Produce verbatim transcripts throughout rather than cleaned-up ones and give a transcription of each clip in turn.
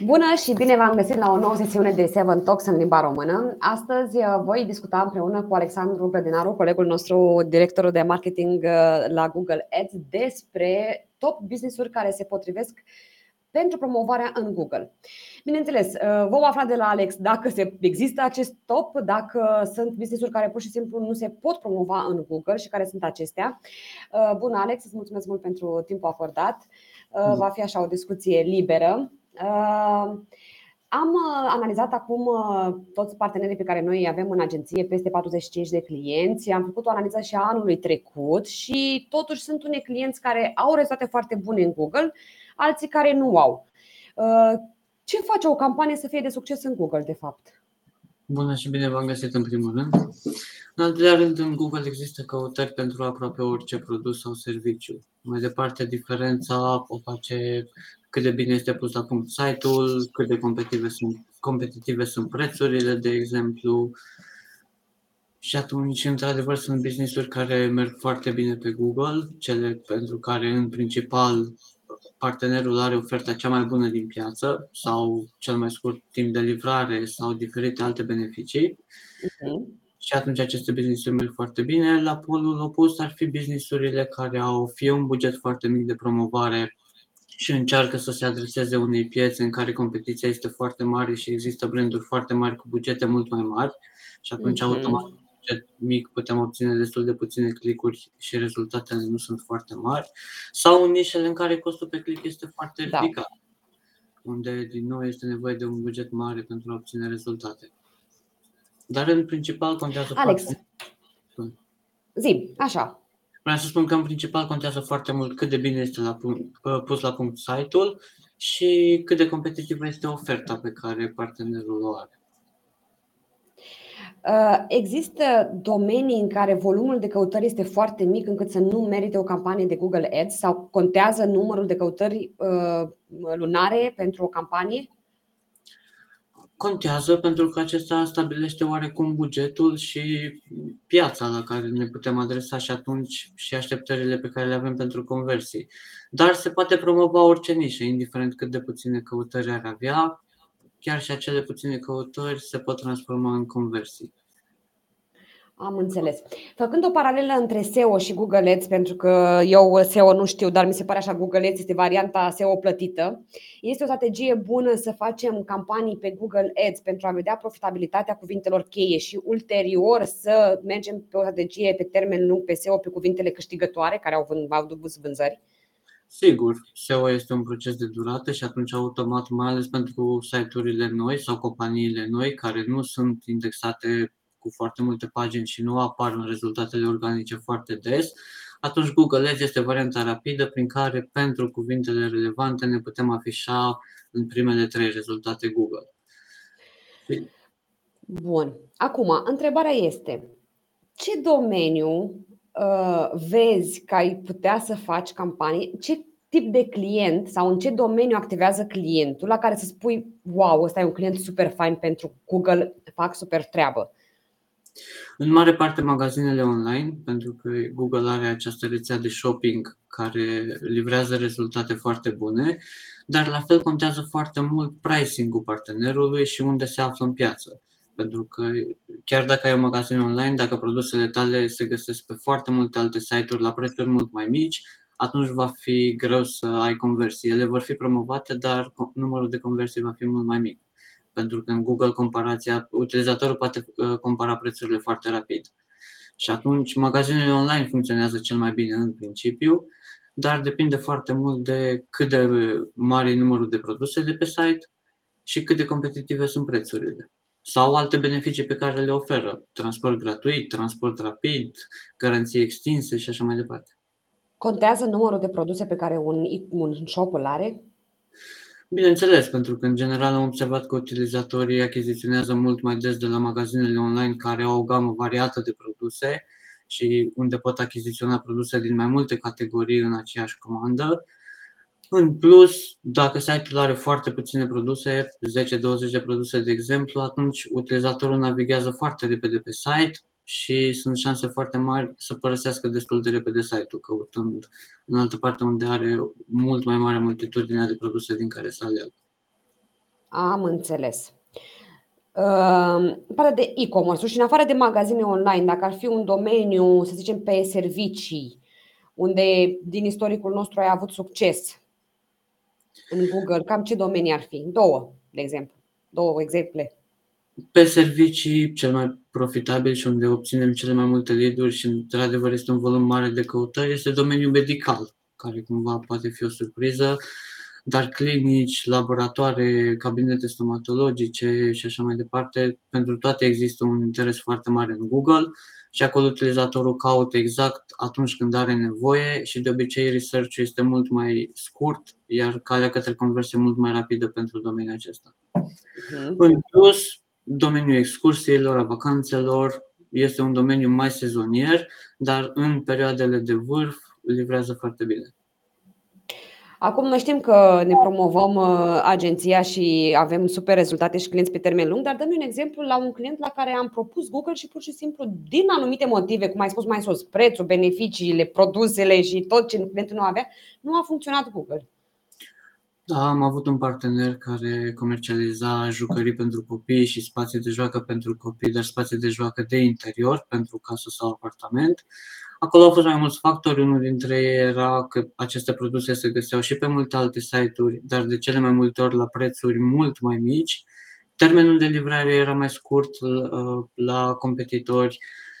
Bună și bine v-am găsit la o nouă sesiune de re seven talks în limba română. Astăzi voi discuta împreună cu Alexandru Grădinaru, colegul nostru, directorul de marketing la Google Ads, despre top business-uri care se potrivesc pentru promovarea în Google. Bineînțeles, vom afla de la Alex dacă există acest top, dacă sunt business-uri care pur și simplu nu se pot promova în Google și care sunt acestea. Bună Alex, îți mulțumesc mult pentru timpul acordat. Va fi așa o discuție liberă. Am analizat acum toți partenerii pe care noi îi avem în agenție, peste patruzeci și cinci de clienți. Am făcut o analiză și a anului trecut și totuși sunt unei clienți care au rezultate foarte bune în Google, alții care nu au. Ce face o campanie să fie de succes în Google, de fapt? Bună și bine v-am găsit în primul rând. În al doilea rând, în Google există căutări pentru aproape orice produs sau serviciu. Mai departe, diferența o face cât de bine este pus acum site-ul, cât de competitive sunt, competitive sunt prețurile, de exemplu. Și atunci, într-adevăr, sunt business-uri care merg foarte bine pe Google, cele pentru care, în principal, partenerul are oferta cea mai bună din piață sau cel mai scurt timp de livrare sau diferite alte beneficii. Okay. Și atunci aceste business-uri merg foarte bine. La polul opus ar fi business-urile care au fie un buget foarte mic de promovare și încearcă să se adreseze unei piețe în care competiția este foarte mare și există branduri foarte mari cu bugete mult mai mari și atunci okay. automat cu buget mic putem obține destul de puține clicuri și rezultatele nu sunt foarte mari, sau nișele în care costul pe click este foarte ridicat, da. unde din nou este nevoie de un buget mare pentru a obține rezultate. Dar în principal contează Alex. Foarte mult. Zi, așa. Vreau să spun că în principal contează foarte mult cât de bine este la punct, pus la punct site-ul și cât de competitivă este oferta pe care partenerul o are. Există domenii în care volumul de căutări este foarte mic încât să nu merite o campanie de Google Ads sau contează numărul de căutări lunare pentru o campanie? Contează pentru că acesta stabilește oarecum bugetul și piața la care ne putem adresa și atunci și așteptările pe care le avem pentru conversii. Dar se poate promova orice nișă, indiferent cât de puține căutări ar avea, chiar și acele puține căutări se pot transforma în conversii. Am înțeles. Făcând o paralelă între S E O și Google Ads, pentru că eu S E O nu știu, dar mi se pare așa, Google Ads este varianta S E O plătită. Este o strategie bună să facem campanii pe Google Ads pentru a vedea profitabilitatea cuvintelor cheie și ulterior să mergem pe o strategie pe termen lung pe S E O pe cuvintele câștigătoare care au avut vânzări? Sigur, S E O este un proces de durată și atunci automat, mai ales pentru site-urile noi sau companiile noi care nu sunt indexate cu foarte multe pagini și nu apar în rezultatele organice foarte des, atunci Google Ads este varianta rapidă prin care pentru cuvintele relevante ne putem afișa în primele trei rezultate Google. Bun. Acum, întrebarea este, ce domeniu uh, vezi că ai putea să faci campanii? Ce tip de client sau în ce domeniu activează clientul la care să spui, wow, ăsta e un client super fain pentru Google, fac super treabă? În mare parte magazinele online, pentru că Google are această rețea de shopping care livrează rezultate foarte bune, dar la fel contează foarte mult pricing-ul partenerului și unde se află în piață. Pentru că chiar dacă ai un magazin online, dacă produsele tale se găsesc pe foarte multe alte site-uri la prețuri mult mai mici, atunci va fi greu să ai conversii. Ele vor fi promovate, dar numărul de conversii va fi mult mai mic. Pentru că în Google comparația, utilizatorul poate compara prețurile foarte rapid. Și atunci magazinele online funcționează cel mai bine în principiu, dar depinde foarte mult de cât de mare e numărul de produse de pe site și cât de competitive sunt prețurile. Sau alte beneficii pe care le oferă, transport gratuit, transport rapid, garanții extinse și așa mai departe. Contează numărul de produse pe care un, un shop îl are? Bineînțeles, pentru că în general am observat că utilizatorii achiziționează mult mai des de la magazinele online care au o gamă variată de produse și unde pot achiziționa produse din mai multe categorii în aceeași comandă. În plus, dacă site-ul are foarte puține produse, zece douăzeci de produse de exemplu, atunci utilizatorul navighează foarte repede pe site și sunt șanse foarte mari să părăsească destul de repede site-ul, căutând în altă parte unde are mult mai mare multitudine de produse din care să aleagă. Am înțeles. Partea de e-commerce și în afară de magazine online, dacă ar fi un domeniu, să zicem, pe servicii, unde din istoricul nostru ai avut succes în Google, cam ce domenii ar fi? Două, de exemplu. Două exemple. Pe servicii, cel mai profitabil și unde obținem cele mai multe lead-uri și într-adevăr este un volum mare de căutări, este domeniul medical, care cumva poate fi o surpriză, dar clinici, laboratoare, cabinete stomatologice și așa mai departe, pentru toate există un interes foarte mare în Google și acolo utilizatorul caută exact atunci când are nevoie și de obicei research-ul este mult mai scurt, iar calea către conversie mult mai rapidă pentru domeniul acesta. În plus, domeniul excursiilor, a vacanțelor, este un domeniu mai sezonier, dar în perioadele de vârf livrează foarte bine. Acum noi știm că ne promovăm agenția și avem super rezultate și clienți pe termen lung, dar dă-mi un exemplu la un client la care am propus Google și pur și simplu din anumite motive, cum ai spus mai sus, prețul, beneficiile, produsele și tot ce clientul nu avea, nu a funcționat Google. Da, am avut un partener care comercializa jucării pentru copii și spații de joacă pentru copii, dar spații de joacă de interior pentru casă sau apartament. Acolo au fost mai mulți factori, unul dintre ei era că aceste produse se găseau și pe multe alte site-uri, dar de cele mai multe ori la prețuri mult mai mici. Termenul de livrare era mai scurt la competitori.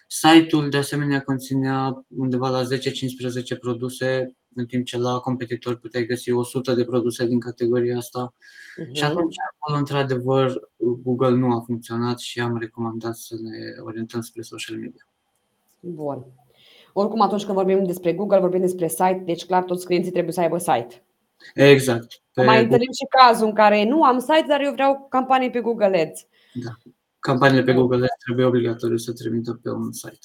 Site-ul de asemenea conținea undeva la zece-cincisprezece produse, în timp ce la competitori puteai găsi o sută de produse din categoria asta. Uh-huh. Și atunci acolo, într-adevăr, Google nu a funcționat și am recomandat să ne orientăm spre social media. Bun. Oricum, atunci când vorbim despre Google, vorbim despre site, deci clar toți clienții trebuie să aibă site. Exact. Pe mai întâlnim și cazul în care nu am site, dar eu vreau campanii pe Google Ads. Da. Campaniile pe Google Ads trebuie obligatoriu să trimită pe un site.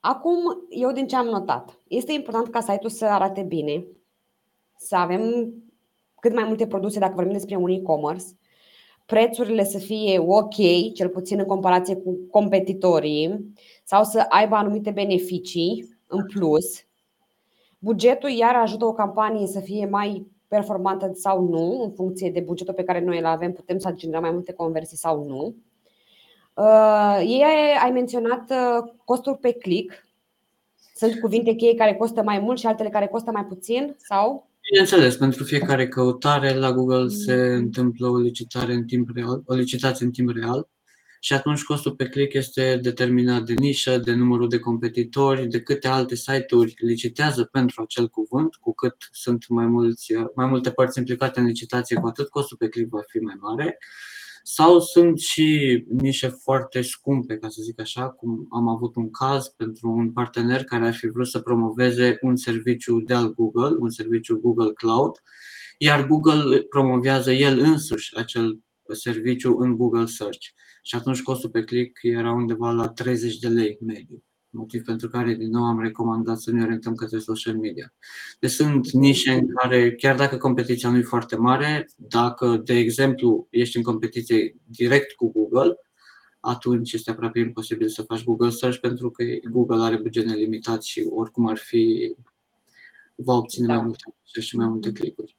Acum, eu din ce am notat, este important ca site-ul să arate bine, să avem cât mai multe produse dacă vorbim despre un e-commerce, prețurile să fie ok, cel puțin în comparație cu competitorii, sau să aibă anumite beneficii în plus. Bugetul iar ajută o campanie să fie mai performantă sau nu, în funcție de bugetul pe care noi îl avem, putem să generăm mai multe conversii sau nu. Ei, ai menționat costuri pe click. Sunt cuvinte cheie care costă mai mult și altele care costă mai puțin? Sau? Bineînțeles, pentru fiecare căutare la Google se întâmplă o licitare în timp real, o licitație în timp real și atunci costul pe click este determinat de nișă, de numărul de competitori, de câte alte site-uri licitează pentru acel cuvânt, cu cât sunt mai, mulți, mai multe părți implicate în licitație, cu atât costul pe click va fi mai mare. Sau sunt și nișe foarte scumpe, ca să zic așa, cum am avut un caz pentru un partener care ar fi vrut să promoveze un serviciu de al Google, un serviciu Google Cloud, iar Google promovează el însuși acel serviciu în Google Search. Și atunci costul pe click era undeva la treizeci de lei mediu, motiv pentru care din nou am recomandat să ne orientăm către social media. Deci sunt nișe în care, chiar dacă competiția nu e foarte mare, dacă, de exemplu, ești în competiție direct cu Google, atunci este aproape imposibil să faci Google Search pentru că Google are buget nelimitat și oricum ar fi, va obține mai multe și mai multe clicuri.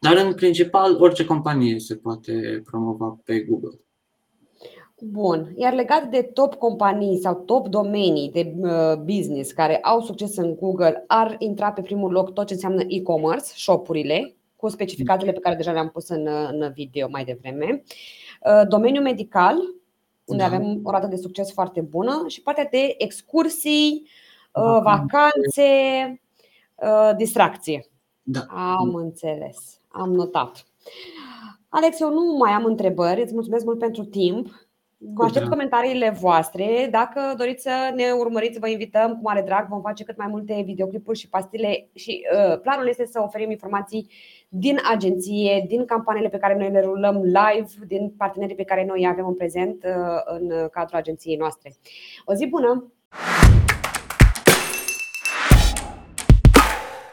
Dar în principal, orice companie se poate promova pe Google. Bun. Iar legat de top companii sau top domenii de business care au succes în Google, ar intra pe primul loc tot ce înseamnă e-commerce, shop-urile, cu specificatele pe care deja le-am pus în, în video mai devreme. Domeniul medical, unde da. avem o rată de succes foarte bună și partea de excursii, vacanțe, distracție. Da. Am înțeles. Am notat. Alex, eu nu mai am întrebări. Îți mulțumesc mult pentru timp. Vă aștept comentariile voastre. Dacă doriți să ne urmăriți, vă invităm cu mare drag. Vom face cât mai multe videoclipuri și pastile și uh, planul este să oferim informații din agenție, din campaniile pe care noi le rulăm live, din partenerii pe care noi avem în prezent uh, în cadrul agenției noastre. O zi bună!